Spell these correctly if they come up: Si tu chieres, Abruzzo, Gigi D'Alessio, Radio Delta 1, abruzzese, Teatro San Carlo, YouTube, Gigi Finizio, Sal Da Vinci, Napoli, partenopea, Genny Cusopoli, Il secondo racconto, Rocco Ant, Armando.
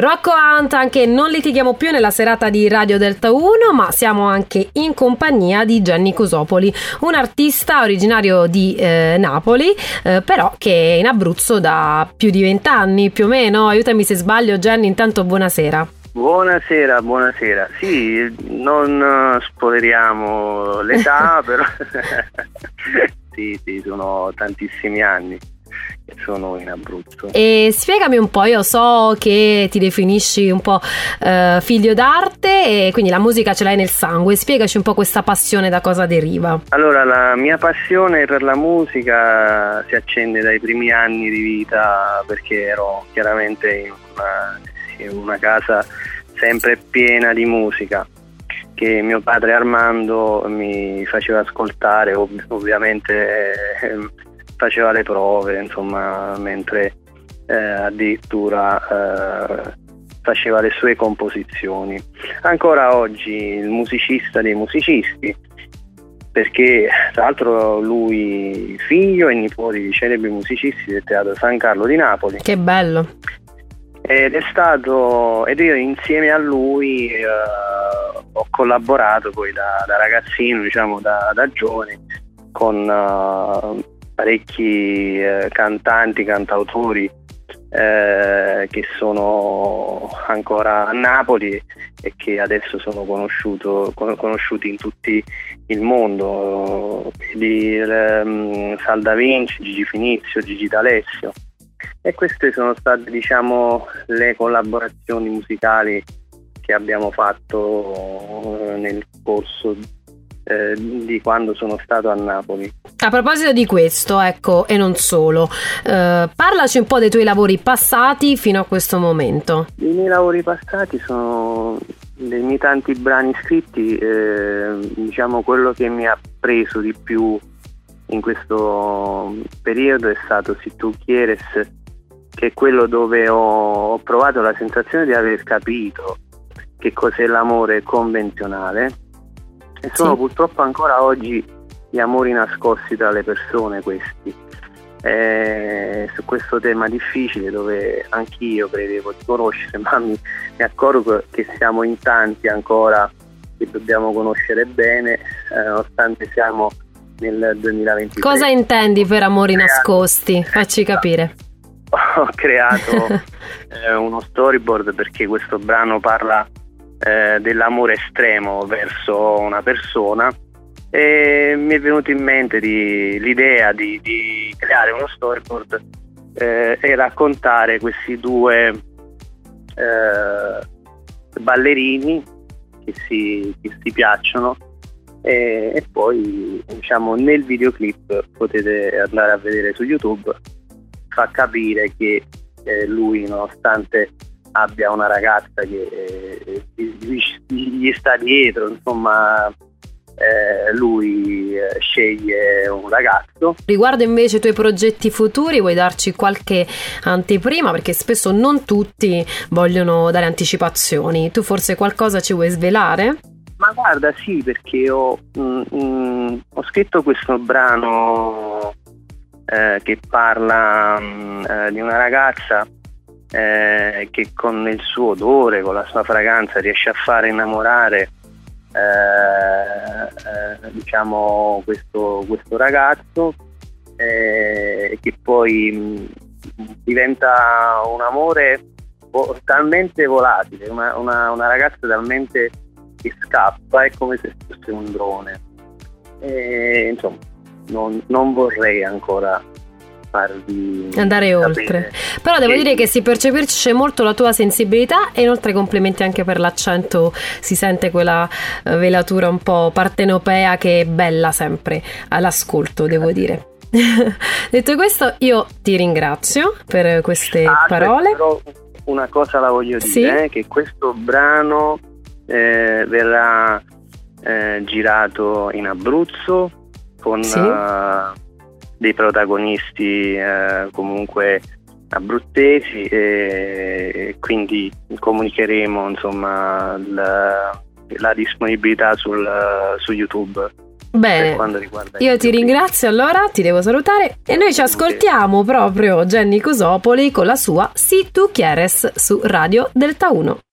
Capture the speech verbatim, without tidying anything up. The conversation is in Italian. Rocco Ant, anche Non litighiamo più nella serata di Radio Delta uno, ma siamo anche in compagnia di Genny Cusopoli, un artista originario di eh, Napoli, eh, però che è in Abruzzo da più di vent'anni più o meno. Aiutami se sbaglio, Genny, intanto buonasera. Buonasera, buonasera. Sì, non spoileriamo l'età, però sì, sì, sono tantissimi anni che sono in Abruzzo. E spiegami un po', io so che ti definisci un po' eh, figlio d'arte e quindi la musica ce l'hai nel sangue. Spiegaci un po' questa passione, da cosa deriva. Allora, la mia passione per la musica si accende dai primi anni di vita, perché ero chiaramente in una... una casa sempre piena di musica che mio padre Armando mi faceva ascoltare, ov- ovviamente eh, faceva le prove, insomma, mentre eh, addirittura eh, faceva le sue composizioni. Ancora oggi il musicista dei musicisti, perché tra l'altro lui, figlio e nipote di celebri musicisti del Teatro San Carlo di Napoli. Che bello! Ed è stato, ed io insieme a lui eh, ho collaborato poi da, da ragazzino, diciamo da, da giovane, con eh, parecchi eh, cantanti, cantautori eh, che sono ancora a Napoli e che adesso sono conosciuto, con, conosciuti in tutto il mondo, di eh, Sal Da Vinci, Gigi Finizio, Gigi D'Alessio. E queste sono state, diciamo, le collaborazioni musicali che abbiamo fatto nel corso eh, di quando sono stato a Napoli. A proposito di questo, ecco, e non solo, eh, parlaci un po' dei tuoi lavori passati fino a questo momento. I miei lavori passati sono dei miei tanti brani scritti, eh, diciamo quello che mi ha preso di più in questo periodo è stato Si tu chieres, che è quello dove ho, ho provato la sensazione di aver capito che cos'è l'amore convenzionale, e sono sì. Purtroppo ancora oggi gli amori nascosti tra le persone, questi eh, su questo tema difficile dove anch'io credevo di conoscere, ma mi, mi accorgo che siamo in tanti ancora che dobbiamo conoscere bene, eh, nonostante siamo nel duemilaventitré. Cosa intendi per amori creato, nascosti? Facci capire. Ho creato eh, uno storyboard, perché questo brano parla eh, dell'amore estremo verso una persona, e mi è venuto in mente di, l'idea di, di creare uno storyboard eh, e raccontare questi due eh, ballerini che si, che si piacciono. E, e poi, diciamo, nel videoclip, potete andare a vedere su YouTube, fa capire che eh, lui, nonostante abbia una ragazza che eh, gli, gli sta dietro, insomma, eh, lui eh, sceglie un ragazzo. Riguardo invece i tuoi progetti futuri, vuoi darci qualche anteprima? Perché spesso non tutti vogliono dare anticipazioni. Tu forse qualcosa ci vuoi svelare? Ma guarda, sì, perché ho, mh, mh, ho scritto questo brano eh, che parla mh, eh, di una ragazza eh, che con il suo odore, con la sua fragranza riesce a far innamorare eh, eh, diciamo questo, questo ragazzo eh, che poi mh, diventa un amore vo- talmente volatile, una, una, una ragazza talmente che scappa, è come se fosse un drone. E, insomma, non, non vorrei ancora farvi andare capire. Oltre, però devo e... dire che si percepisce molto la tua sensibilità, e inoltre complimenti anche per l'accento, si sente quella velatura un po' partenopea che è bella sempre all'ascolto, devo dire. Detto questo, io ti ringrazio per queste ah, parole. Però una cosa la voglio dire, sì? eh, che questo brano Eh, verrà eh, girato in Abruzzo con sì. uh, dei protagonisti uh, comunque abruzzesi, e quindi comunicheremo, insomma, la, la disponibilità sul, uh, su YouTube Bene, io ti ringrazio, allora ti devo salutare e noi ci ascoltiamo proprio Genny Cusopoli con la sua Si tu chieres su Radio Delta uno.